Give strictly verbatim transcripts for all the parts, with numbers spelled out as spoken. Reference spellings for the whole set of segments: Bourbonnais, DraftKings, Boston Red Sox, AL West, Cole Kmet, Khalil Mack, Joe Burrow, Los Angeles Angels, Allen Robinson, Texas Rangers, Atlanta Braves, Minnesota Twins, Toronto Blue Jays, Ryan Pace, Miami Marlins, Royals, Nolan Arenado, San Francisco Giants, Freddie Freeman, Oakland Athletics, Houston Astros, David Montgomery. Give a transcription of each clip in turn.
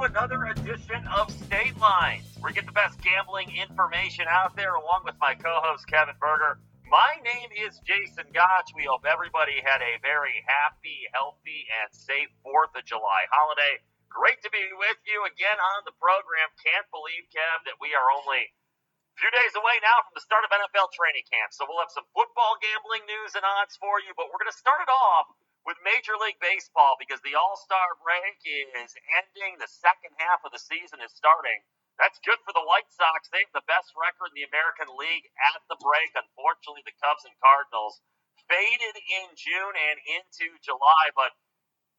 to another edition of State Lines, where you get the best gambling information out there, along with my co-host, Kevin Berger. My name is Jason Gotch. We hope everybody had a very happy, healthy, and safe fourth of July holiday. Great to be with you again on the program. Can't believe, Kev, that we are only a few days away now from the start of N F L training camp. So we'll have some football gambling news and odds for you, but we're going to start it off with Major League Baseball, because the All-Star break is ending. The second half of the season is starting. That's good for the White Sox. They have the best record in the American League at the break. Unfortunately, the Cubs and Cardinals faded in June and into July, but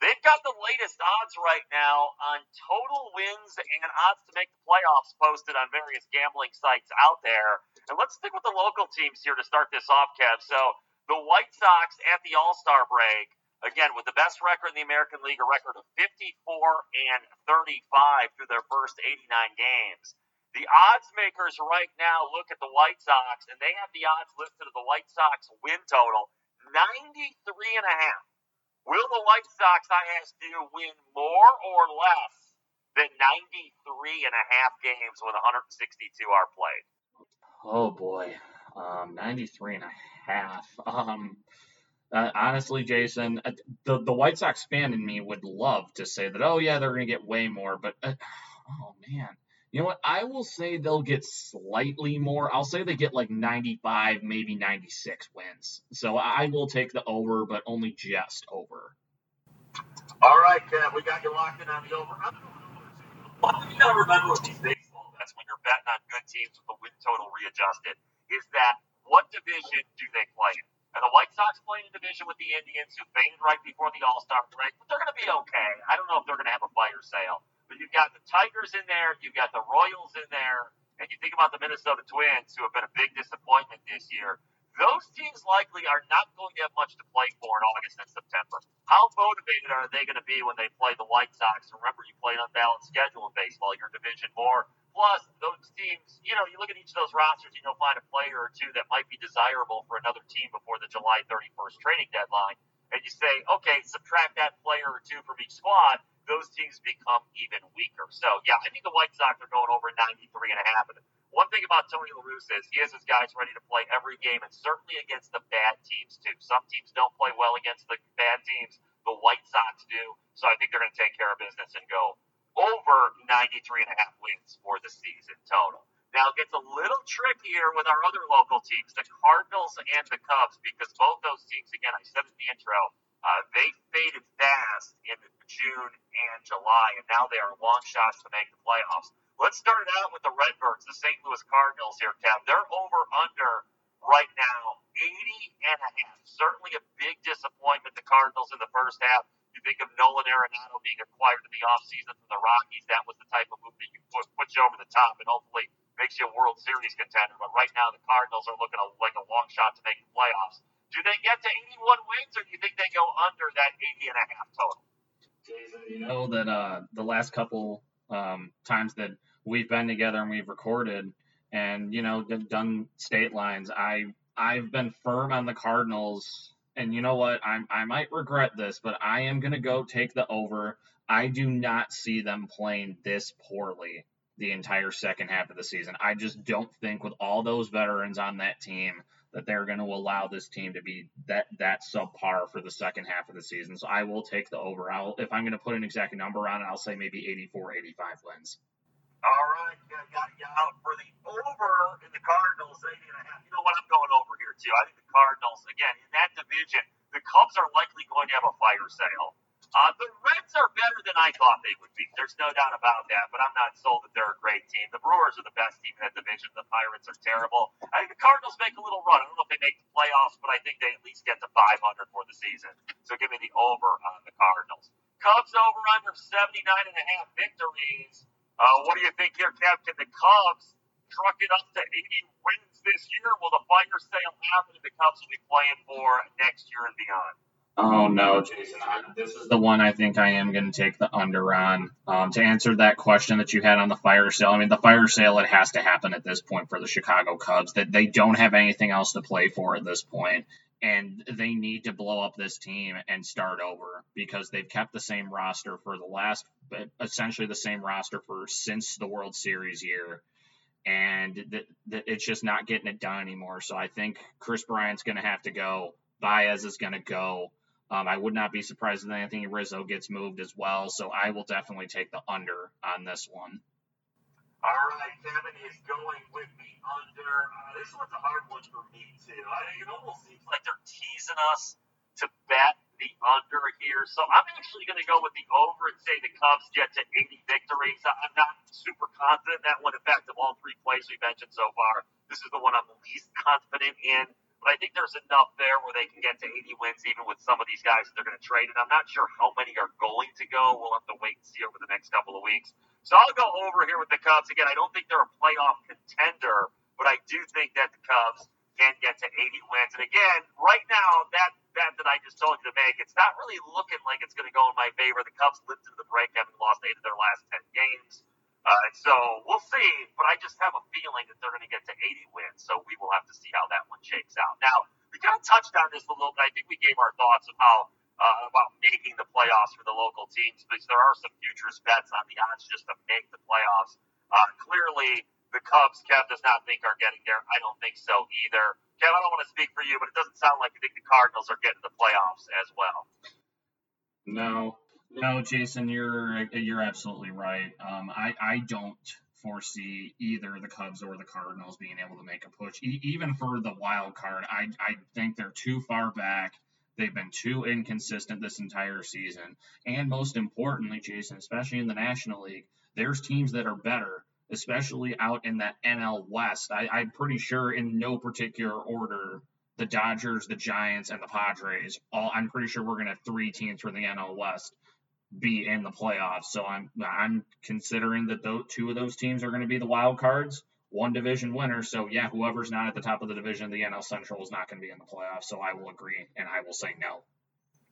they've got the latest odds right now on total wins and odds to make the playoffs posted on various gambling sites out there. And let's stick with the local teams here to start this off, Kev. So the White Sox at the All-Star break, again, with the best record in the American League, a record of fifty-four and thirty-five through their first eighty-nine games. The odds makers right now look at the White Sox, and they have the odds listed of the White Sox win total, ninety-three and a half. Will the White Sox, I ask you, win more or less than ninety-three and a half games when one hundred sixty-two are played? Oh, boy. Um, ninety-three and a half. Um... Uh, honestly, Jason, the, the White Sox fan in me would love to say that, oh, yeah, they're going to get way more. But, uh, oh, man, you know what? I will say they'll get slightly more. I'll say they get like ninety-five, maybe ninety-six wins. So I will take the over, but only just over. All right, Kev, we got you locked in on the over. One thing you got to remember with these baseball bets when you're betting on good teams with the win total readjusted is that what division do they play in? And the White Sox play in a division with the Indians, who faded right before the All-Star break, but they're going to be okay. I don't know if they're going to have a fire sale. But you've got the Tigers in there, you've got the Royals in there, and you think about the Minnesota Twins, who have been a big disappointment this year. Those teams likely are not going to have much to play for in August and September. How motivated are they going to be when they play the White Sox? Remember, you play an unbalanced schedule in baseball, your division more. Plus, those teams, you know, you look at each of those rosters, you know, find a player or two that might be desirable for another team before the July thirty-first trading deadline. And you say, okay, subtract that player or two from each squad. Those teams become even weaker. So, yeah, I think the White Sox are going over ninety-three and a half. And one thing about Tony La Russa is he has his guys ready to play every game, and certainly against the bad teams, too. Some teams don't play well against the bad teams. The White Sox do. So I think they're going to take care of business and go over ninety-three and a half wins for the season total. Now, it gets a little trickier with our other local teams, the Cardinals and the Cubs, because both those teams, again, I said in the intro, uh, they faded fast in June and July, and now they are long shots to make the playoffs. Let's start it out with the Redbirds, the Saint Louis Cardinals here, Kev. They're over-under right now, eighty and a half. Certainly a big disappointment, the Cardinals in the first half. You think of Nolan Arenado being acquired in the offseason from the Rockies. That was the type of move that you put, puts you over the top and hopefully makes you a World Series contender. But right now, the Cardinals are looking like a long shot to make the playoffs. Do they get to eighty-one wins, or do you think they go under that eighty and a half total? Jason, you know that uh, the last couple um, times that we've been together and we've recorded and, you know, done State Lines, I I've been firm on the Cardinals. And you know what? I'm, I might regret this, but I am going to go take the over. I do not see them playing this poorly the entire second half of the season. I just don't think with all those veterans on that team that they're going to allow this team to be that, that subpar for the second half of the season. So I will take the over. I'll, if I'm going to put an exact number on it, I'll say maybe eighty-four, eighty-five wins. All right, yeah, got you out for the over in the Cardinals, eighty and a half. You know what? I'm going over here, too. I think the Cardinals, again, in that division, the Cubs are likely going to have a fire sale. Uh, the Reds are better than I thought they would be. There's no doubt about that, but I'm not sold that they're a great team. The Brewers are the best team in that division. The Pirates are terrible. I think the Cardinals make a little run. I don't know if they make the playoffs, but I think they at least get to five hundred for the season. So give me the over on the Cardinals. Cubs over under seventy-nine and a half victories. Uh, what do you think here, Kev? Can the Cubs truck it up to eighty wins this year? Will the fire sale happen and the Cubs will be playing for next year and beyond? Oh, no, Jason. This is the one I think I am going to take the under on. Um, to answer that question that you had on the fire sale, I mean, the fire sale, it has to happen at this point for the Chicago Cubs. That they don't have anything else to play for at this point, and they need to blow up this team and start over because they've kept the same roster for the last – essentially the same roster for since the World Series year. And th- th- it's just not getting it done anymore. So I think Chris Bryant's going to have to go. Baez is going to go. Um, I would not be surprised if Anthony Rizzo gets moved as well, so I will definitely take the under on this one. All right, Kevin is going with the under. Uh, this one's a hard one for me, too. I, it almost seems like they're teasing us to bet the under here, so I'm actually going to go with the over and say the Cubs get to eighty victories. I'm not super confident in that one. In fact, of all three plays we mentioned so far, this is the one I'm least confident in. But I think there's enough there where they can get to eighty wins, even with some of these guys that they're going to trade. And I'm not sure how many are going to go. We'll have to wait and see over the next couple of weeks. So I'll go over here with the Cubs. Again, I don't think they're a playoff contender, but I do think that the Cubs can get to eighty wins. And again, right now, that bet that I just told you to make, it's not really looking like it's going to go in my favor. The Cubs lived through the break, having lost eight of their last ten games. Uh, so we'll see, but I just have a feeling that they're going to get to eighty wins, so we will have to see how that one shakes out. Now, we kind of touched on this a little bit. I think we gave our thoughts of how, uh, about making the playoffs for the local teams, because there are some futures bets on the odds just to make the playoffs. Uh, clearly, the Cubs, Kev, does not think are getting there. I don't think so either. Kev, I don't want to speak for you, but it doesn't sound like you think the Cardinals are getting to the playoffs as well. No. No, Jason, you're you're absolutely right. Um, I, I don't foresee either the Cubs or the Cardinals being able to make a push. E- even for the wild card, I, I think they're too far back. They've been too inconsistent this entire season. And most importantly, Jason, especially in the National League, there's teams that are better, especially out in the N L West. I, I'm pretty sure in no particular order, the Dodgers, the Giants, and the Padres, all I'm pretty sure we're going to have three teams from the N L West be in the playoffs. So I'm I'm considering that those two of those teams are going to be the wild cards, one division winner. So yeah, whoever's not at the top of the division, the N L Central is not going to be in the playoffs. So I will agree and I will say no.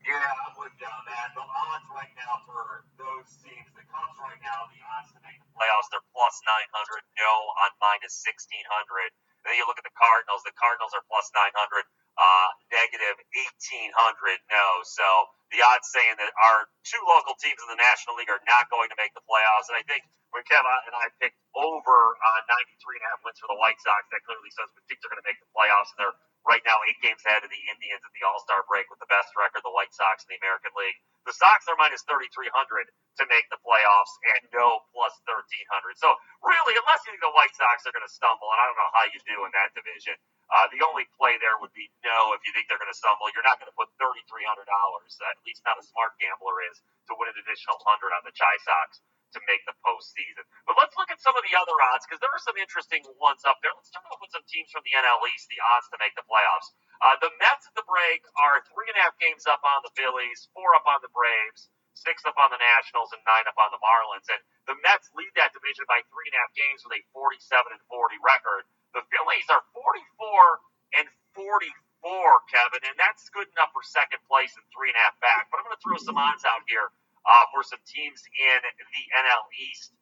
Yeah, I'm with you on that. The odds right now for those teams, the Cubs right now, the odds to make the playoffs, they're plus nine hundred. No on minus sixteen hundred. And then you look at the Cardinals. The Cardinals are plus nine hundred. Uh, negative eighteen hundred, no. So the odds saying that our two local teams in the National League are not going to make the playoffs. And I think when Kevin and I picked over uh, ninety-three and a half wins for the White Sox, that clearly says we think they're going to make the playoffs. And they're right now eight games ahead of the Indians at the All-Star break with the best record, the White Sox in the American League. The Sox are minus thirty-three hundred to make the playoffs and no plus thirteen hundred. So really, unless you think the White Sox are going to stumble, and I don't know how you do in that division, Uh, the only play there would be no if you think they're going to stumble. You're not going to put thirty-three hundred dollars, at least not a smart gambler is, to win an additional one hundred on the Chi Sox to make the postseason. But let's look at some of the other odds because there are some interesting ones up there. Let's start off with some teams from the N L East, the odds to make the playoffs. Uh, the Mets at the break are three and a half games up on the Phillies, four up on the Braves, six up on the Nationals, and nine up on the Marlins. And the Mets lead that division by three and a half games with a forty-seven and forty record. The Phillies are forty-four and forty-four, Kevin, and that's good enough for second place and three and a half back. But I'm going to throw some odds out here uh, for some teams in the N L East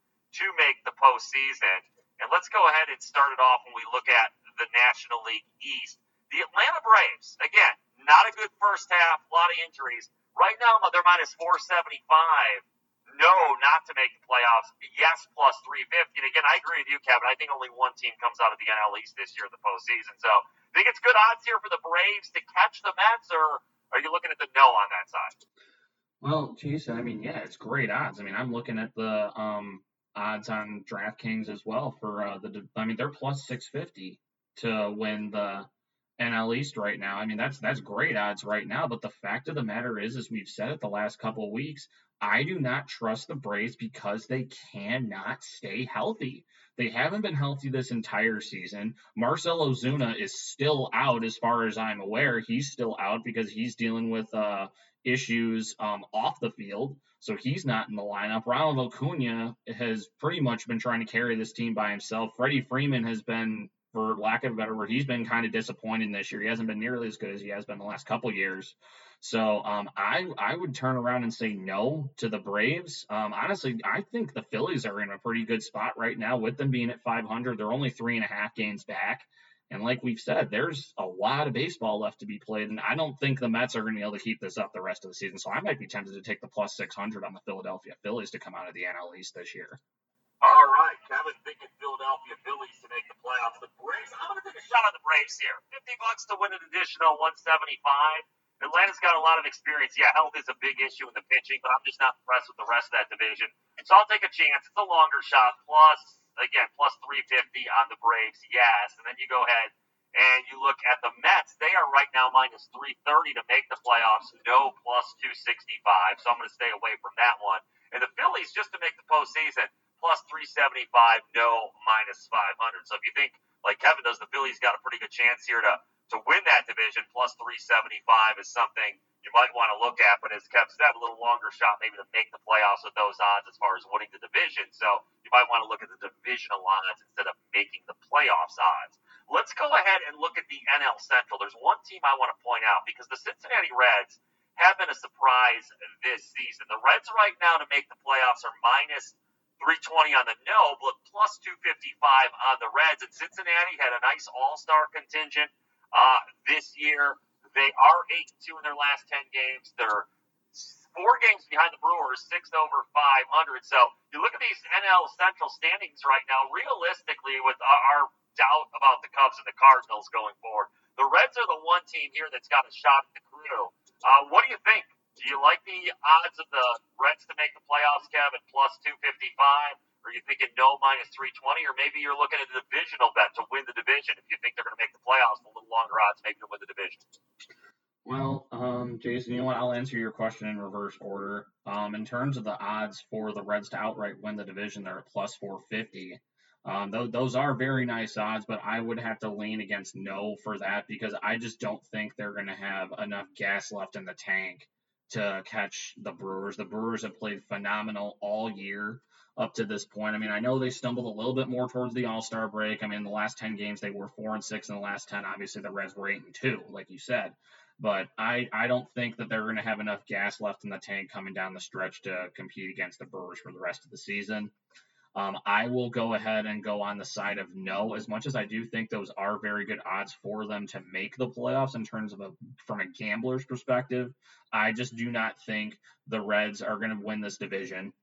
to make the postseason. And let's go ahead and start it off when we look at the National League East. The Atlanta Braves, again, not a good first half, a lot of injuries. Right now, they're minus four seventy-five. No, not to make the playoffs. Yes, plus three fifty. And again, I agree with you, Kevin. I think only one team comes out of the N L East this year in the postseason. So I think it's good odds here for the Braves to catch the Mets, or are you looking at the no on that side? Well, Jason, I mean, yeah, it's great odds. I mean, I'm looking at the um, odds on DraftKings as well for uh, the. I mean, they're plus six fifty to win the N L East right now. I mean, that's that's great odds right now. But the fact of the matter is, as we've said it the last couple of weeks, I do not trust the Braves because they cannot stay healthy. They haven't been healthy this entire season. Marcell Ozuna is still out as far as I'm aware. He's still out because he's dealing with uh, issues um, off the field, so he's not in the lineup. Ronald Acuna has pretty much been trying to carry this team by himself. Freddie Freeman has been for lack of a better word, he's been kind of disappointing this year. He hasn't been nearly as good as he has been the last couple years. So um, I, I would turn around and say no to the Braves. Um, honestly, I think the Phillies are in a pretty good spot right now with them being at five hundred. They're only three and a half games back. And like we've said, there's a lot of baseball left to be played. And I don't think the Mets are going to be able to keep this up the rest of the season. So I might be tempted to take the plus six hundred on the Philadelphia Phillies to come out of the N L East this year. All right. Kevin thinking Philadelphia Phillies to make the playoffs. The Braves, I'm going to take a shot on the Braves here. fifty bucks to win an additional one seventy-five. Atlanta's got a lot of experience. Yeah, health is a big issue in the pitching, but I'm just not impressed with the rest of that division. So I'll take a chance. It's a longer shot, plus... Again, plus three fifty on the Braves, yes. And then you go ahead and you look at the Mets. They are right now minus three thirty to make the playoffs, no plus two sixty-five. So I'm going to stay away from that one. And the Phillies, just to make the postseason, plus three seventy-five, no minus five hundred. So if you think, like Kevin does, the Phillies got a pretty good chance here to, to win that division, plus three seventy-five is something you might want to look at, but as Kev said, a little longer shot maybe to make the playoffs with those odds as far as winning the division. So you might want to look at the divisional odds instead of making the playoffs odds. Let's go ahead and look at the N L Central. There's one team I want to point out because the Cincinnati Reds have been a surprise this season. The Reds right now to make the playoffs are minus three twenty on the no, but plus two fifty-five on the Reds. And Cincinnati had a nice all-star contingent uh, this year. They are eight and two in their last ten games. They're four games behind the Brewers, six over five hundred. So you look at these N L Central standings right now, realistically, with our doubt about the Cubs and the Cardinals going forward, the Reds are the one team here that's got a shot at the crew. Uh, what do you think? Do you like the odds of the Reds to make the playoffs, Kevin, plus two fifty-five? Or are you thinking no, minus three twenty? Or maybe you're looking at a divisional bet to win the division if you think they're going to make the playoffs, a little longer odds maybe to win the division. Well, um, Jason, you know what? I'll answer your question in reverse order. Um, in terms of the odds for the Reds to outright win the division, they're at plus four fifty. Um, th- those are very nice odds, but I would have to lean against no for that because I just don't think they're going to have enough gas left in the tank to catch the Brewers. The Brewers have played phenomenal all year up to this point. I mean, I know they stumbled a little bit more towards the All-Star break. I mean, the last ten games, they were four and six in the last ten. Obviously, the Reds were eight and two, like you said. But I, I don't think that they're going to have enough gas left in the tank coming down the stretch to compete against the Brewers for the rest of the season. Um, I will go ahead and go on the side of no, as much as I do think those are very good odds for them to make the playoffs in terms of a, from a gambler's perspective. I just do not think the Reds are going to win this division.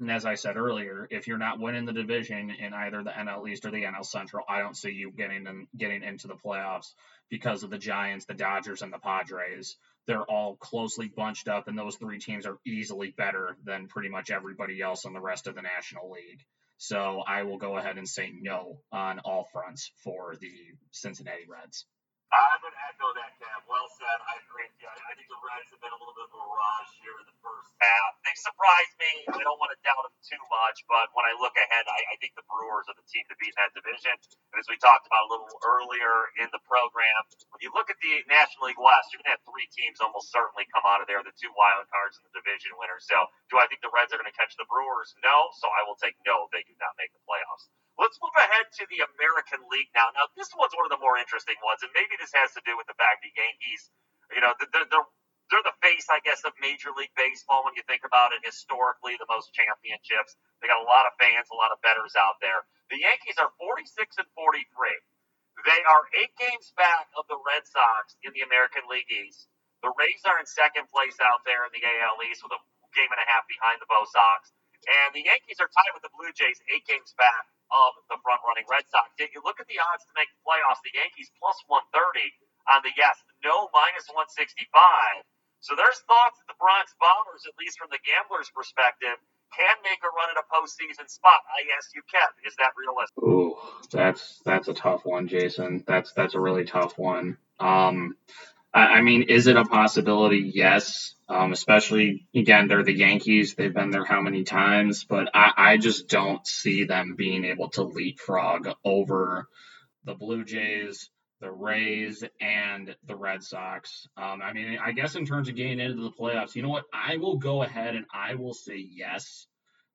And as I said earlier, if you're not winning the division in either the N L East or the N L Central, I don't see you getting in, getting into the playoffs because of the Giants, the Dodgers, and the Padres. They're all closely bunched up, and those three teams are easily better than pretty much everybody else in the rest of the National League. So I will go ahead and say no on all fronts for the Cincinnati Reds. I'm going to echo that, Cam. Well said. I agree with you. I think the Reds have been a little bit of a mirage here in the first half. They surprised me. I don't want to doubt them too much, but when I look ahead, I, I think the Brewers are the team to beat in that division. And as we talked about a little earlier in the program, when you look at the National League West, you're going to have three teams almost certainly come out of there, the two wild cards and the division winners. So do I think the Reds are going to catch the Brewers? No, so I will take no. They do not make the playoffs. Let's move ahead to the American League now. Now, this one's one of the more interesting ones, and maybe this has to do with the fact the Yankees, you know, they're, they're, they're the face, I guess, of Major League Baseball when you think about it. Historically, the most championships. They got a lot of fans, a lot of bettors out there. The Yankees are forty-six and forty-three. They are eight games back of the Red Sox in the American League East. The Rays are in second place out there in the A L East with a game and a half behind the Bo Sox. And the Yankees are tied with the Blue Jays eight games back of the front-running Red Sox. If you look at the odds to make the playoffs, the Yankees plus one thirty on the yes, no minus one sixty-five. So there's thoughts that the Bronx Bombers, at least from the gambler's perspective, can make a run at a postseason spot. I ask you, Kev, is that realistic? Ooh, that's that's a tough one, Jason. That's that's a really tough one. Um, I, I mean, is it a possibility? Yes. Um, especially, again, they're the Yankees. They've been there how many times? But I, I just don't see them being able to leapfrog over the Blue Jays, the Rays, and the Red Sox. Um, I mean, I guess in terms of getting into the playoffs, you know what? I will go ahead and I will say yes,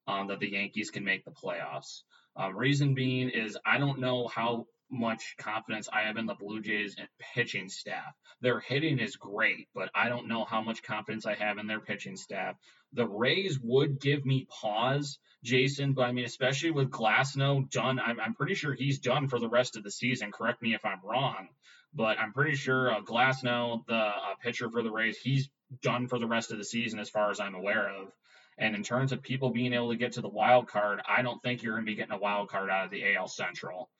um, that the Yankees can make the playoffs. Um, reason being is I don't know how much confidence I have in the Blue Jays and pitching staff. Their hitting is great, but I don't know how much confidence I have in their pitching staff. The Rays would give me pause, Jason, but I mean, especially with Glasnow done, I'm, I'm pretty sure he's done for the rest of the season. Correct me if I'm wrong, but I'm pretty sure uh, Glasnow, the uh, pitcher for the Rays, he's done for the rest of the season as far as I'm aware of. And in terms of people being able to get to the wild card, I don't think you're going to be getting a wild card out of the A L Central.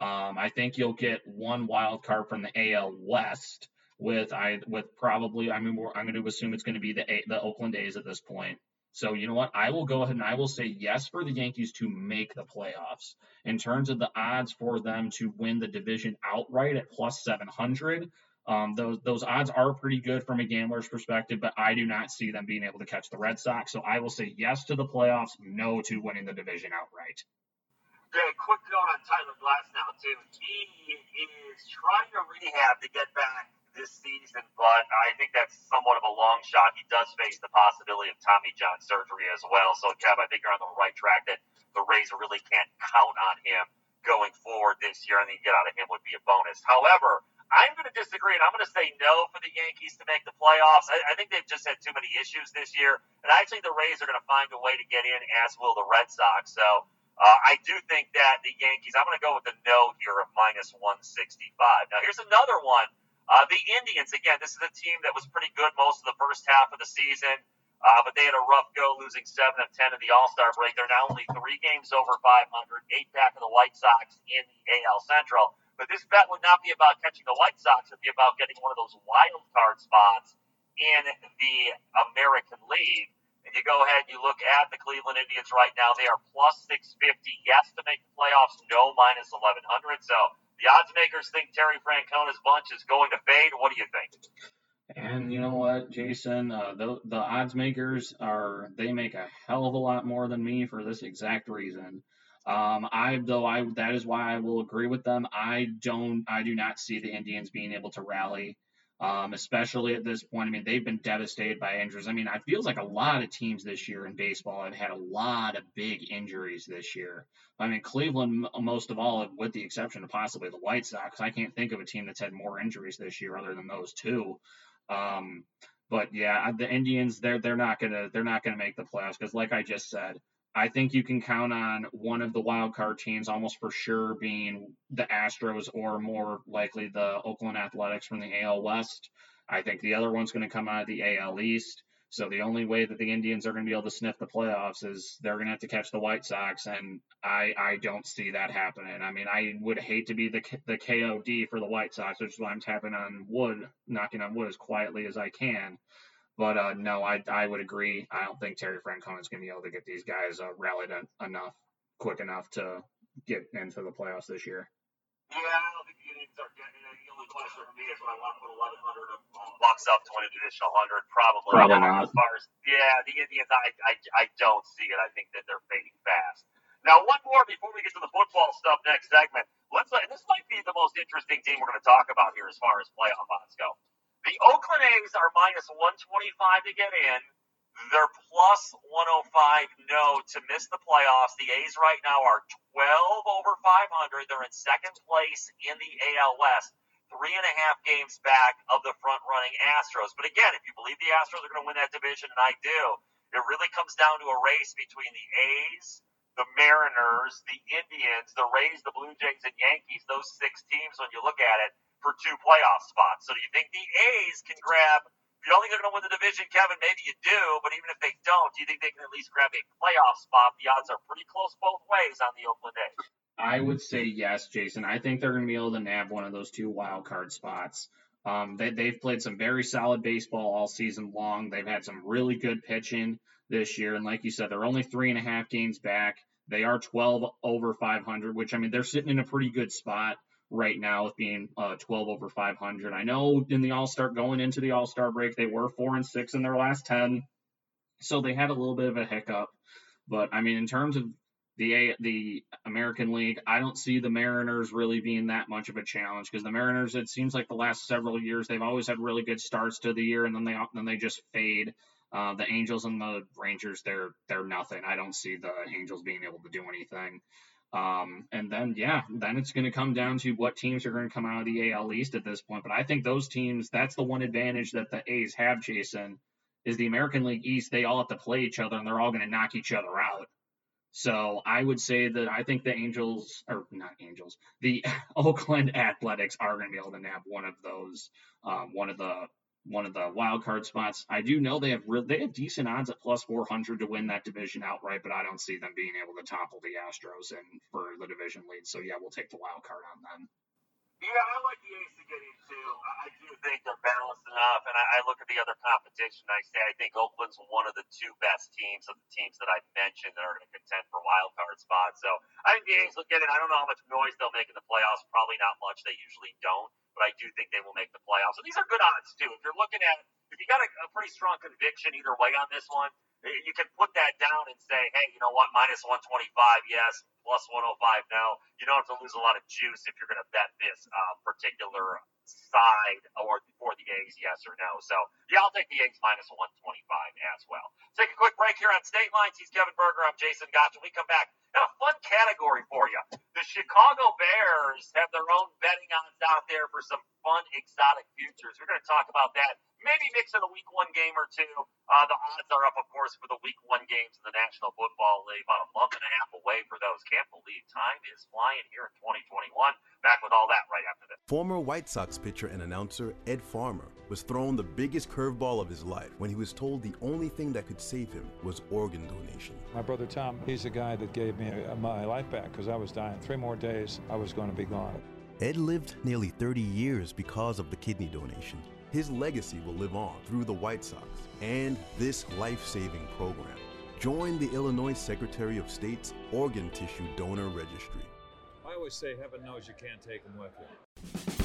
Um, I think you'll get one wild card from the A L West with I with probably, I mean, we're, I'm going to assume it's going to be the the Oakland A's at this point. So you know what? I will go ahead and I will say yes for the Yankees to make the playoffs. In terms of the odds for them to win the division outright at plus seven hundred, Um, those those odds are pretty good from a gambler's perspective, but I do not see them being able to catch the Red Sox. So I will say yes to the playoffs, no to winning the division outright. Yeah, quick note on Tyler Glasnow too. He is trying to rehab to get back this season, but I think that's somewhat of a long shot. He does face the possibility of Tommy John surgery as well. So, Kev, I think you're on the right track that the Rays really can't count on him going forward this year. I think get out of him would be a bonus. However, I'm going to disagree, and I'm going to say no for the Yankees to make the playoffs. I, I think they've just had too many issues this year, and I think the Rays are going to find a way to get in, as will the Red Sox. So uh, I do think that the Yankees, I'm going to go with the no here of minus one sixty-five. Now, here's another one. Uh, the Indians, again, this is a team that was pretty good most of the first half of the season, uh, but they had a rough go, losing seven of ten in the All-Star break. They're now only three games over five hundred, eight back of the White Sox in the A L Central. But this bet would not be about catching the White Sox. It would be about getting one of those wild card spots in the American League. And you go ahead, you look at the Cleveland Indians right now. They are plus six fifty, yes, to make the playoffs, no, minus eleven hundred. So the odds makers think Terry Francona's bunch is going to fade. What do you think? And you know what, Jason, uh, the, the odds makers, are they make a hell of a lot more than me for this exact reason. Um, I though I that is why I will agree with them. I don't I do not see the Indians being able to rally, um, especially at this point. I mean, they've been devastated by injuries. I mean, it feels like a lot of teams this year in baseball have had a lot of big injuries this year. I mean, Cleveland most of all, with the exception of possibly the White Sox. I can't think of a team that's had more injuries this year other than those two. Um, but yeah, the Indians they're they're not gonna they're not gonna make the playoffs because, like I just said, I think you can count on one of the wild card teams almost for sure being the Astros or more likely the Oakland Athletics from the A L West. I think the other one's going to come out of the A L East. So the only way that the Indians are going to be able to sniff the playoffs is they're going to have to catch the White Sox, and I, I don't see that happening. I mean, I would hate to be the the K O D for the White Sox, which is why I'm tapping on wood, knocking on wood as quietly as I can. But, uh, no, I I would agree. I don't think Terry Francona's going to be able to get these guys uh, rallied en- enough, quick enough to get into the playoffs this year. Yeah, I don't think the Indians are getting it. The only question for me is when I want to put eleven hundred bucks up to an additional one hundred. Probably, Probably not. not. As far as, yeah, the Indians, I, I, I don't see it. I think that they're fading fast. Now, one more before we get to the football stuff next segment. Let's let, this might be the most interesting team we're going to talk about here as far as playoff odds go. The Oakland A's are minus one twenty-five to get in. They're plus one oh five no to miss the playoffs. The A's right now are twelve over five hundred. They're in second place in the A L West, three and a half games back of the front-running Astros. But again, if you believe the Astros are going to win that division, and I do, it really comes down to a race between the A's, the Mariners, the Indians, the Rays, the Blue Jays, and Yankees, those six teams when you look at it, for two playoff spots. So do you think the A's can grab, if you don't think they're going to win the division, Kevin, maybe you do, but even if they don't, do you think they can at least grab a playoff spot? The odds are pretty close both ways on the Oakland A's. I would say yes, Jason. I think they're going to be able to nab one of those two wild card spots. Um, they, they've played some very solid baseball all season long. They've had some really good pitching this year, and like you said, they're only three and a half games back. They are twelve over five hundred, which, I mean, they're sitting in a pretty good spot right now with being uh, twelve over five hundred. I know in the All-Star, going into the All-Star break, they were four and six in their last ten. So they had a little bit of a hiccup, but I mean, in terms of the, the American League, I don't see the Mariners really being that much of a challenge because the Mariners, it seems like the last several years, they've always had really good starts to the year. And then they, then they just fade. Uh, the Angels and the Rangers, they're, they're nothing. I don't see the Angels being able to do anything. Um, and then, yeah, then it's going to come down to what teams are going to come out of the A L East at this point. But I think those teams, that's the one advantage that the A's have, Jason, is the American League East, they all have to play each other, and they're all going to knock each other out. So I would say that I think the Angels, or not Angels, the Oakland Athletics are going to be able to nab one of those, um, one of the one of the wild card spots. I do know they have re- they have decent odds at plus four hundred to win that division outright, but I don't see them being able to topple the Astros and for the division lead. So yeah, we'll take the wild card on them. Yeah, I like the A's to get in too. I do think they're balanced enough, and I, I look at the other competition. I say I think Oakland's one of the two best teams of the teams that I've mentioned that are going to contend for wild card spots. So I think the A's will get in. I don't know how much noise they'll make in the playoffs. Probably not much. They usually don't. But I do think they will make the playoffs. And these are good odds, too. If you're looking at – if you got a, a pretty strong conviction either way on this one, you can put that down and say, hey, you know what, minus one twenty-five, yes, plus one oh five, no. You don't have to lose a lot of juice if you're going to bet this uh, particular side or for the A's, yes or no. So, yeah, I'll take the A's minus one twenty-five as well. Take a quick break here on State Lines. He's Kevin Berger. I'm Jason Gotch. When we come back, got a fun category for you. The Chicago Bears have their own betting odds out there for some fun, exotic futures. We're going to talk about that. Maybe mix in a week one game or two. Uh, the odds are up, of course, for the week one games in the National Football League. About a month and a half away for those. Can't believe time is flying here in twenty twenty-one. Back with all that right after this. Former White Sox pitcher and announcer Ed Farmer was thrown the biggest curveball of his life when he was told the only thing that could save him was organ donation. My brother Tom, he's the guy that gave me my life back because I was dying. Three more days, I was going to be gone. Ed lived nearly thirty years because of the kidney donation. His legacy will live on through the White Sox and this life-saving program. Join the Illinois Secretary of State's Organ Tissue Donor Registry. I always say, heaven knows you can't take them with you.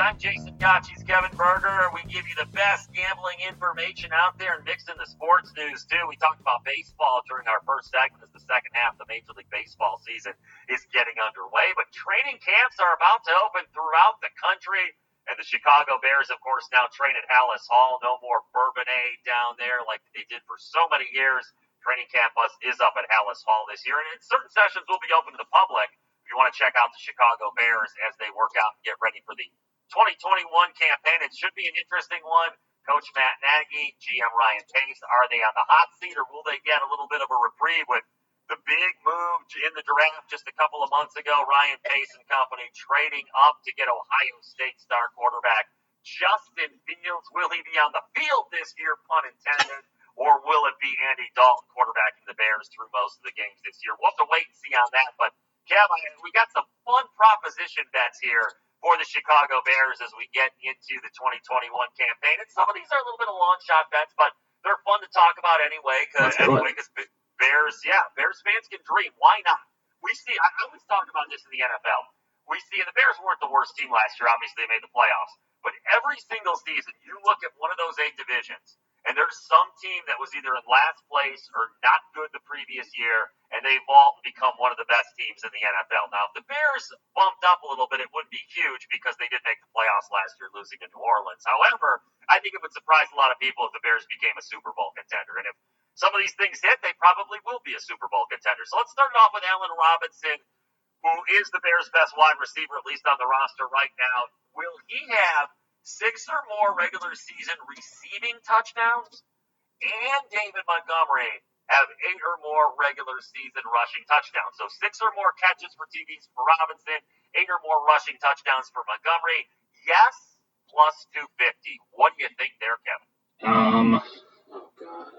I'm Jason Gotch, he's Kevin Berger. We give you the best gambling information out there and mixed in the sports news, too. We talked about baseball during our first segment as the second half of the Major League Baseball season is getting underway. But training camps are about to open throughout the country. And the Chicago Bears, of course, now train at Hallis Hall. No more Bourbonnais down there like they did for so many years. Training camp is up at Hallis Hall this year. And certain sessions will be open to the public. You want to check out the Chicago Bears as they work out and get ready for the twenty twenty-one campaign. It should be an interesting one. Coach Matt Nagy, G M Ryan Pace, are they on the hot seat or will they get a little bit of a reprieve with the big move in the draft just a couple of months ago? Ryan Pace and company trading up to get Ohio State star quarterback Justin Fields. Will he be on the field this year, pun intended, or will it be Andy Dalton quarterbacking the Bears through most of the games this year? We'll have to wait and see on that, but Kevin, we got some fun proposition bets here for the Chicago Bears as we get into the twenty twenty-one campaign. And some of these are a little bit of long shot bets, but they're fun to talk about anyway. Because anyway, Bears, yeah, Bears fans can dream. Why not? We see. I always talk about this in the N F L. We see, and the Bears weren't the worst team last year. Obviously, they made the playoffs. But every single season, you look at one of those eight divisions. And there's some team that was either in last place or not good the previous year, and they've all become one of the best teams in the N F L. Now, if the Bears bumped up a little bit, it wouldn't be huge because they did make the playoffs last year losing to New Orleans. However, I think it would surprise a lot of people if the Bears became a Super Bowl contender. And if some of these things hit, they probably will be a Super Bowl contender. So let's start it off with Allen Robinson, who is the Bears' best wide receiver, at least on the roster right now. Will he have six or more regular season receiving touchdowns, and David Montgomery have eight or more regular season rushing touchdowns? So six or more catches for T Ds for Robinson, eight or more rushing touchdowns for Montgomery. Yes, plus two fifty. What do you think there, Kevin? Um, oh, God.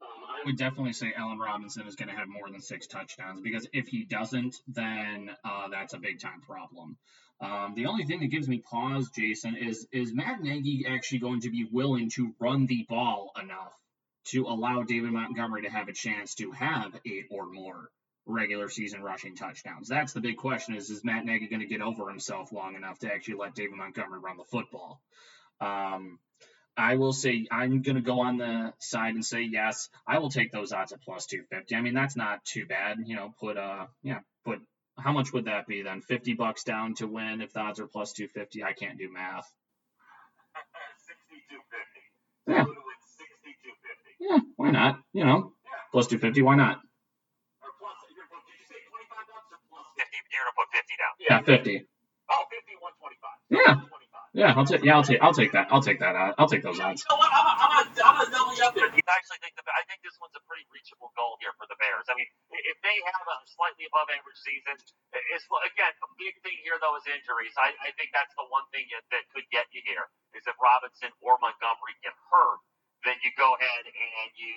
Um, I would definitely say Allen Robinson is going to have more than six touchdowns because if he doesn't, then uh, that's a big-time problem. Um, the only thing that gives me pause, Jason, is is Matt Nagy actually going to be willing to run the ball enough to allow David Montgomery to have a chance to have eight or more regular season rushing touchdowns? That's the big question is, is Matt Nagy going to get over himself long enough to actually let David Montgomery run the football? Um, I will say I'm going to go on the side and say, yes, I will take those odds at plus two fifty. I mean, that's not too bad. You know, put uh, yeah, put. How much would that be then? fifty bucks down to win if the odds are plus two fifty. I can't do math. Yeah. Yeah, why not? You know, plus two fifty, why not? Or plus, did you say twenty-five bucks or plus fifty? You're going to put fifty down. Yeah, fifty. Oh, fifty, one twenty-five. Yeah. Yeah, I'll take. Yeah, I'll take. I'll take that. I'll take that. Uh, I'll take those odds. You know what? I'm gonna, I'm gonna, I'm gonna double you up there. I actually think the. I think this one's a pretty reachable goal here for the Bears. I mean, if they have a slightly above average season, it's again the big thing here though is injuries. I, I think that's the one thing that could get you here is if Robinson or Montgomery get hurt, then you go ahead and you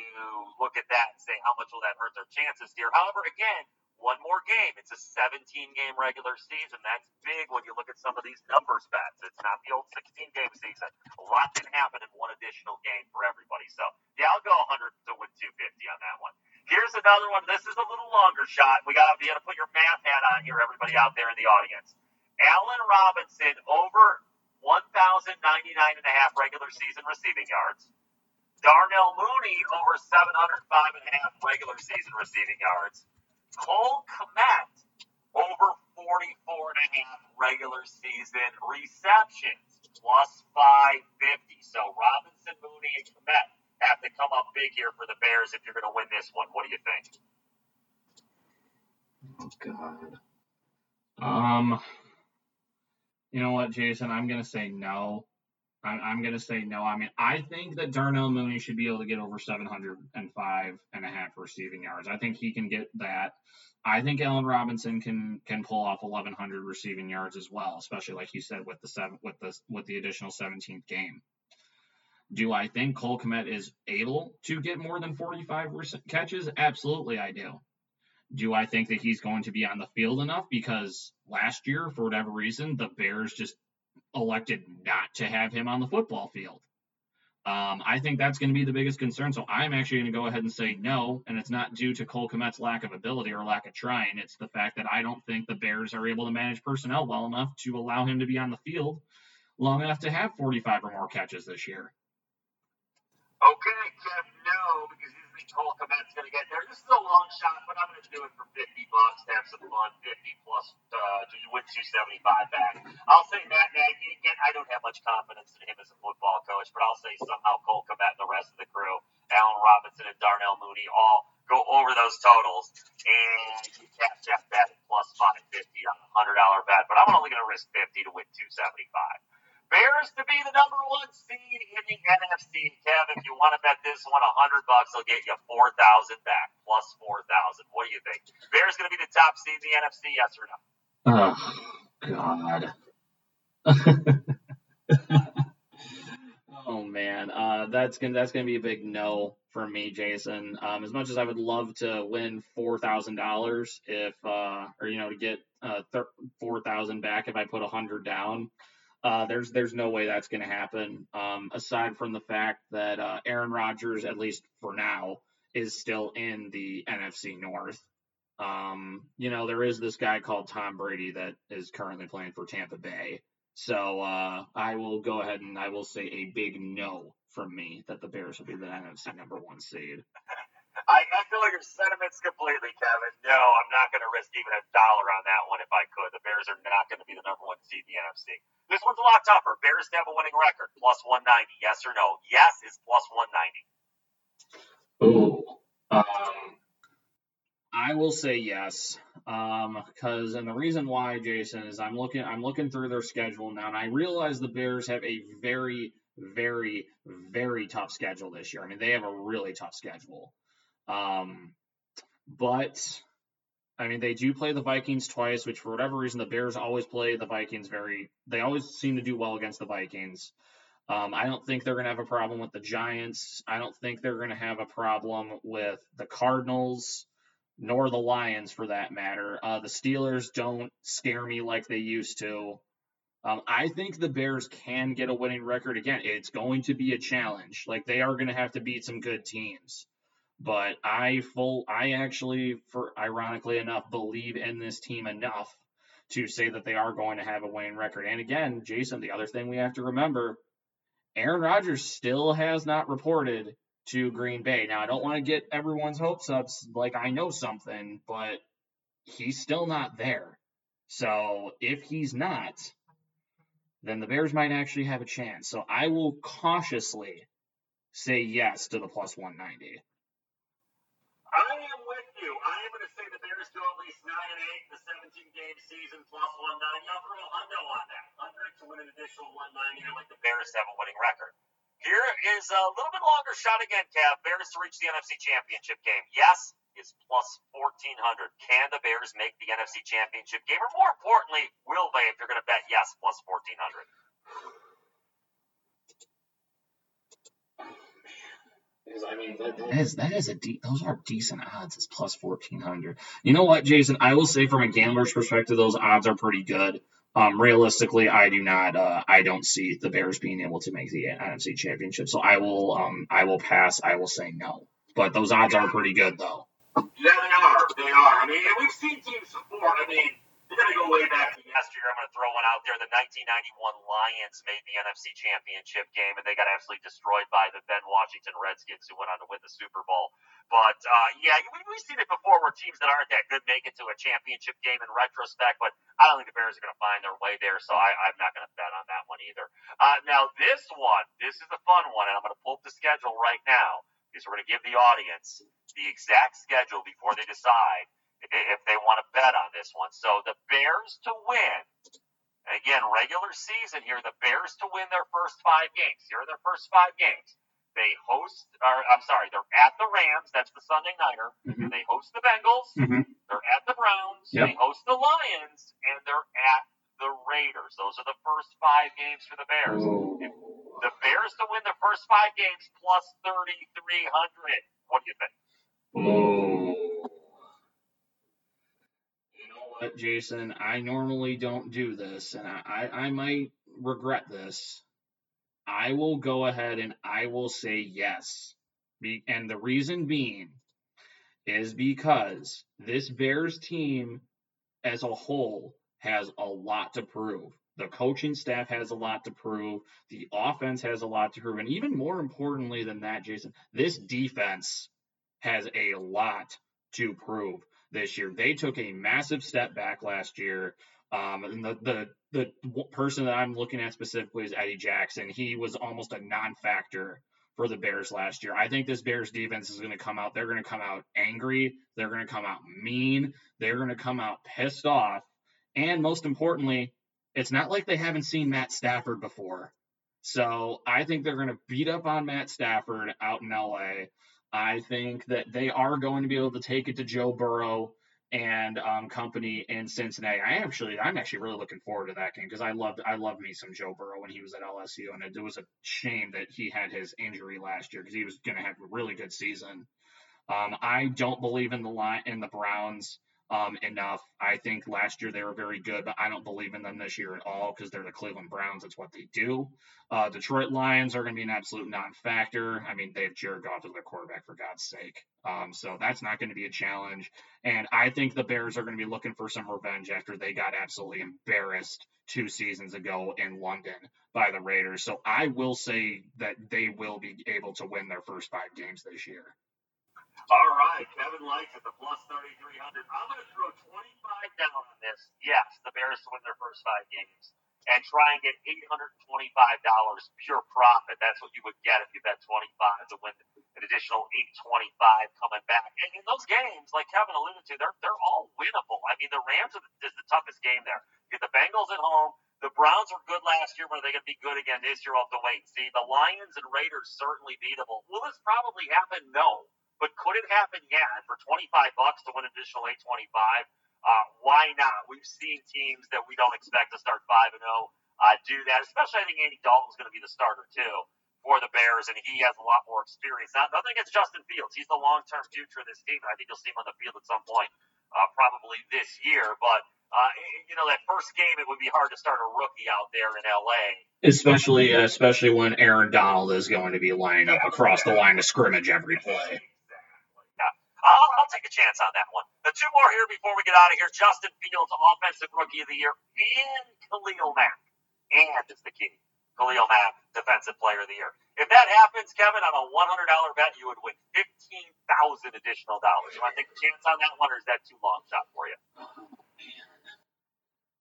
look at that and say how much will that hurt their chances here. However, again. One more game. It's a seventeen-game regular season. That's big when you look at some of these numbers bets. It's not the old sixteen-game season. A lot can happen in one additional game for everybody. So, yeah, I'll go one hundred to win two fifty on that one. Here's another one. This is a little longer shot. We got to be able to put your math hat on here, everybody out there in the audience. Allen Robinson over one thousand ninety-nine and a half regular season receiving yards. Darnell Mooney over seven hundred five and a half regular season receiving yards. Cole Kmet over forty-four and a half regular season receptions, plus five fifty. So Robinson, Mooney, and Kmet have to come up big here for the Bears if you're going to win this one. What do you think? Oh, God. Um, you know what, Jason? I'm going to say no. I'm, I'm going to say no. I mean, I think that Darnell Mooney should be able to get over seven hundred five and a half receiving yards. I think he can get that. I think Allen Robinson can can pull off eleven hundred receiving yards as well, especially like you said with the seven with the with the additional seventeenth game. Do I think Cole Kmet is able to get more than forty-five catches? Absolutely, I do. Do I think that he's going to be on the field enough? Because last year, for whatever reason, the Bears just elected not to have him on the football field. Um, I think that's going to be the biggest concern. So I'm actually going to go ahead and say no, and it's not due to Cole Kmet's lack of ability or lack of trying. It's the fact that I don't think the Bears are able to manage personnel well enough to allow him to be on the field long enough to have forty-five or more catches this year. Okay, Kev, no, because you think Cole Kmet's going to get there. This is a long shot, but I'm going to do it for fifty bucks to have some fun. fifty plus, uh, you win two seventy-five back. I'll say Matt Nagy. Again, I don't have much confidence in him as a football coach, but I'll say somehow Cole Kmet and the rest of the crew, Allen Robinson and Darnell Mooney, all go over those totals. And you catch that bet at plus five fifty on a one hundred dollars bet, but I'm only going to risk fifty to win two seventy-five. Bears to be the number one seed in the N F C. Kev, if you want to bet this one, one hundred bucks will get you four thousand back, plus four thousand. What do you think? Bears going to be the top seed in the N F C, yes or no? Oh, God. Oh, man. Uh, that's going that's gonna to be a big no for me, Jason. Um, as much as I would love to win four thousand dollars if, uh, or, you know, to get uh, four thousand back if I put one hundred down, Uh, there's there's no way that's going to happen, um, aside from the fact that uh, Aaron Rodgers, at least for now, is still in the N F C North. Um, you know, there is this guy called Tom Brady that is currently playing for Tampa Bay. So uh, I will go ahead and I will say a big no from me that the Bears will be the N F C number one seed. I echo your sentiments completely, Kevin. No, I'm not going to risk even a dollar on that one if I could. The Bears are not going to be the number one seed in the N F C. This one's a lot tougher. Bears to have a winning record, plus one ninety. Yes or no? Yes is plus one ninety. Ooh. Um, I will say yes. Um, because and the reason why, Jason, is I'm looking I'm looking through their schedule now, and I realize the Bears have a very, very, very tough schedule this year. I mean, they have a really tough schedule. Um, but I mean, they do play the Vikings twice, which for whatever reason, the Bears always play the Vikings very, they always seem to do well against the Vikings. Um, I don't think they're going to have a problem with the Giants. I don't think they're going to have a problem with the Cardinals nor the Lions for that matter. Uh, the Steelers don't scare me like they used to. Um, I think the Bears can get a winning record again. It's going to be a challenge. Like they are going to have to beat some good teams. But I full, I actually, for ironically enough, believe in this team enough to say that they are going to have a winning record. And again, Jason, the other thing we have to remember, Aaron Rodgers still has not reported to Green Bay. Now, I don't want to get everyone's hopes up like I know something, but he's still not there. So if he's not, then the Bears might actually have a chance. So I will cautiously say yes to the plus one ninety. I am with you. I am going to say the Bears go at least nine and eight in the seventeen-game season, plus one ninety. I'll throw a hundo on that. one hundred to win an additional one ninety to make the Bears have a winning record. Here is a little bit longer shot again, Kev. Bears to reach the N F C Championship game. Yes, it's plus fourteen hundred. Can the Bears make the N F C Championship game? Or more importantly, will they, if you're going to bet yes, plus fourteen hundred? I mean, that, that is that is a de- those are decent odds. It's plus fourteen hundred. You know what, Jason? I will say from a gambler's perspective, those odds are pretty good. Um, realistically, I do not, uh, I don't see the Bears being able to make the N F C Championship. So I will, um, I will pass. I will say no. But those odds are pretty good, though. Yeah, they are. They are. I mean, and we've seen teams before. I mean, you're gonna go way back to yesteryear. I'm gonna throw one out there. The nineteen ninety-one Lions made the N F C Championship game, and they got absolutely destroyed by the then Washington Redskins, who went on to win the Super Bowl. But uh, yeah, we, we've seen it before, where teams that aren't that good make it to a championship game in retrospect. But I don't think the Bears are gonna find their way there, so I, I'm not gonna bet on that one either. Uh, now this one, this is a fun one, and I'm gonna pull up the schedule right now. Because we're gonna give the audience the exact schedule before they decide if they want to bet on this one. So the Bears to win, again, regular season here, the Bears to win their first five games. Here are their first five games. They host, or I'm sorry, they're at the Rams. That's the Sunday nighter. Mm-hmm. They host the Bengals. Mm-hmm. They're at the Browns. Yep. They host the Lions. And they're at the Raiders. Those are the first five games for the Bears. Ooh. The Bears to win the first five games, plus thirty-three hundred. What do you think? Ooh. But Jason, I normally don't do this, and I, I, I might regret this. I will go ahead and I will say yes. Be, and the reason being is because this Bears team as a whole has a lot to prove. The coaching staff has a lot to prove. The offense has a lot to prove. And even more importantly than that, Jason, this defense has a lot to prove. This year, they took a massive step back last year. Um, and the, the the person that I'm looking at specifically is Eddie Jackson. He was almost a non-factor for the Bears last year. I think this Bears defense is going to come out. They're going to come out angry. They're going to come out mean. They're going to come out pissed off. And most importantly, it's not like they haven't seen Matt Stafford before. So I think they're going to beat up on Matt Stafford out in L A. I think that they are going to be able to take it to Joe Burrow and um, company in Cincinnati. I actually, I'm actually really looking forward to that game because I loved, I loved me some Joe Burrow when he was at L S U, and it, it was a shame that he had his injury last year because he was going to have a really good season. Um, I don't believe in the line, in the Browns um, enough. I think last year they were very good, but I don't believe in them this year at all because they're the Cleveland Browns. That's what they do. Uh, Detroit Lions are going to be an absolute non-factor. I mean, they have Jared Goff as their quarterback, for God's sake. Um, so that's not going to be a challenge. And I think the Bears are going to be looking for some revenge after they got absolutely embarrassed two seasons ago in London by the Raiders. So I will say that they will be able to win their first five games this year. All right, Kevin likes it, the plus thirty-three hundred. I'm going to throw twenty-five down on this. Yes, the Bears win their first five games and try and get eight hundred twenty-five dollars pure profit. That's what you would get if you bet twenty-five to win an additional eight hundred twenty-five coming back. And in those games, like Kevin alluded to, they're they're all winnable. I mean, the Rams are the, is the toughest game there. You get the Bengals at home. The Browns were good last year. Were they going to be good again this year? We'll have to wait and see. The Lions and Raiders certainly beatable. Will this probably happen? No. But could it happen? Yeah. And for twenty-five bucks to win an additional eight twenty-five, uh, why not? We've seen teams that we don't expect to start five and oh uh, do that. Especially, I think Andy Dalton's going to be the starter too for the Bears, and he has a lot more experience. Now, nothing against Justin Fields; he's the long-term future of this team. I think you'll see him on the field at some point, uh, probably this year. But uh, you know, that first game, it would be hard to start a rookie out there in L A. Especially, especially when Aaron Donald is going to be lining up across the line of scrimmage every play. I'll, I'll take a chance on that one. The two more here before we get out of here. Justin Fields, Offensive Rookie of the Year, and Khalil Mack. And is the key. Khalil Mack, Defensive Player of the Year. If that happens, Kevin, on a one hundred dollars bet, you would win fifteen thousand dollars additional dollars. You want to take a chance on that one, or is that too long shot for you? Oh, man.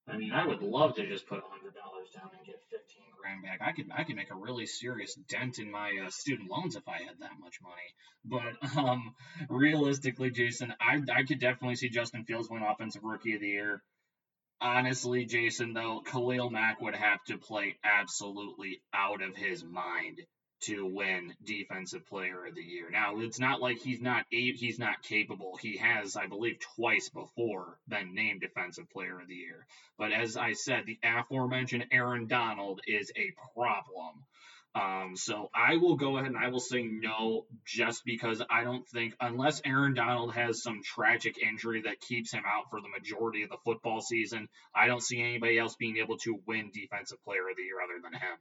I mean, I would love to just put one hundred dollars down and get fifteen thousand dollars program back, I could I could make a really serious dent in my uh, student loans if I had that much money. But um, realistically, Jason, I I could definitely see Justin Fields win Offensive Rookie of the Year. Honestly, Jason, though, Khalil Mack would have to play absolutely out of his mind to win Defensive Player of the Year. Now, it's not like he's not a, he's not capable. He has, I believe, twice before been named Defensive Player of the Year. But as I said, the aforementioned Aaron Donald is a problem. Um, so I will go ahead and I will say no, just because I don't think, unless Aaron Donald has some tragic injury that keeps him out for the majority of the football season, I don't see anybody else being able to win Defensive Player of the Year other than him.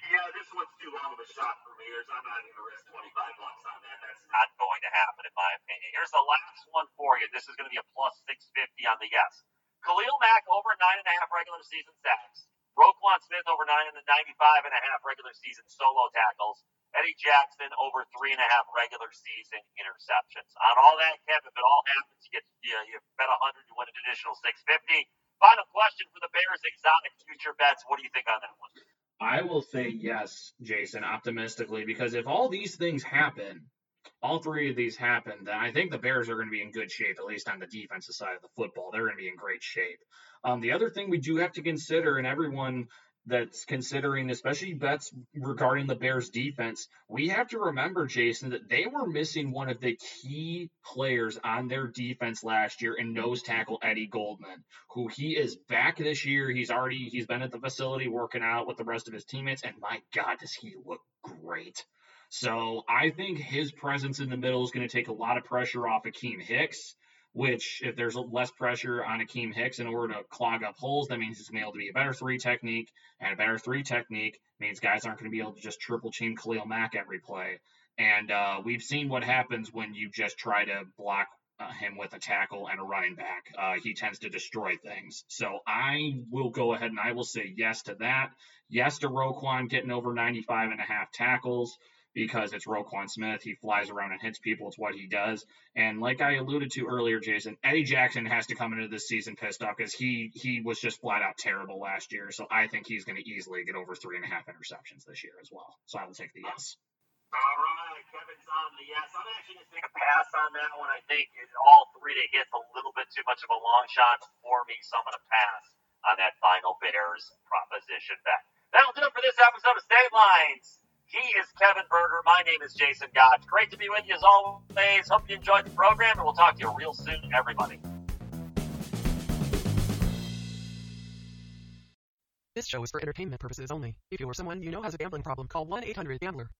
Yeah, this one's too long of a shot for me. I'm not even risk twenty-five bucks on that. That's not going to happen, in my opinion. Here's the last one for you. This is going to be a plus six fifty on the yes. Khalil Mack over nine and a half regular season sacks. Roquan Smith over nine and a ninety-five and a half regular season solo tackles. Eddie Jackson over three and a half regular season interceptions. On all that, Kevin, if it all happens, you get you, know, you bet one hundred, you win an additional six fifty. Final question for the Bears' exotic future bets. What do you think on that one? I will say yes, Jason, optimistically, because if all these things happen, all three of these happen, then I think the Bears are going to be in good shape, at least on the defensive side of the football. They're going to be in great shape. Um, the other thing we do have to consider, and everyone that's considering, especially bets regarding the Bears defense, we have to remember, Jason, that they were missing one of the key players on their defense last year in nose tackle Eddie Goldman, who he is back this year. He's already, he's been at the facility working out with the rest of his teammates, and my God, does he look great. So I think his presence in the middle is going to take a lot of pressure off Akeem Hicks, which if there's less pressure on Akeem Hicks in order to clog up holes, that means he's going to be able to be a better three technique, and a better three technique means guys aren't going to be able to just triple team Khalil Mack every play. And uh, we've seen what happens when you just try to block uh, him with a tackle and a running back. Uh, he tends to destroy things. So I will go ahead and I will say yes to that. Yes to Roquan getting over ninety-five and a half tackles, because it's Roquan Smith. He flies around and hits people. It's what he does. And like I alluded to earlier, Jason, Eddie Jackson has to come into this season pissed off because he he was just flat out terrible last year. So I think he's going to easily get over three and a half interceptions this year as well. So I will take the yes. All right, Kevin's on the yes. I'm actually going to take a pass on that one. I think all three to hit's a little bit too much of a long shot for me, so I'm going to pass on that final Bears proposition bet. That'll do it for this episode of State Lines. He is Kevin Berger. My name is Jason Gotch. Great to be with you as always. Hope you enjoyed the program, and we'll talk to you real soon, everybody. This show is for entertainment purposes only. If you or someone you know has a gambling problem, call one eight hundred gambler.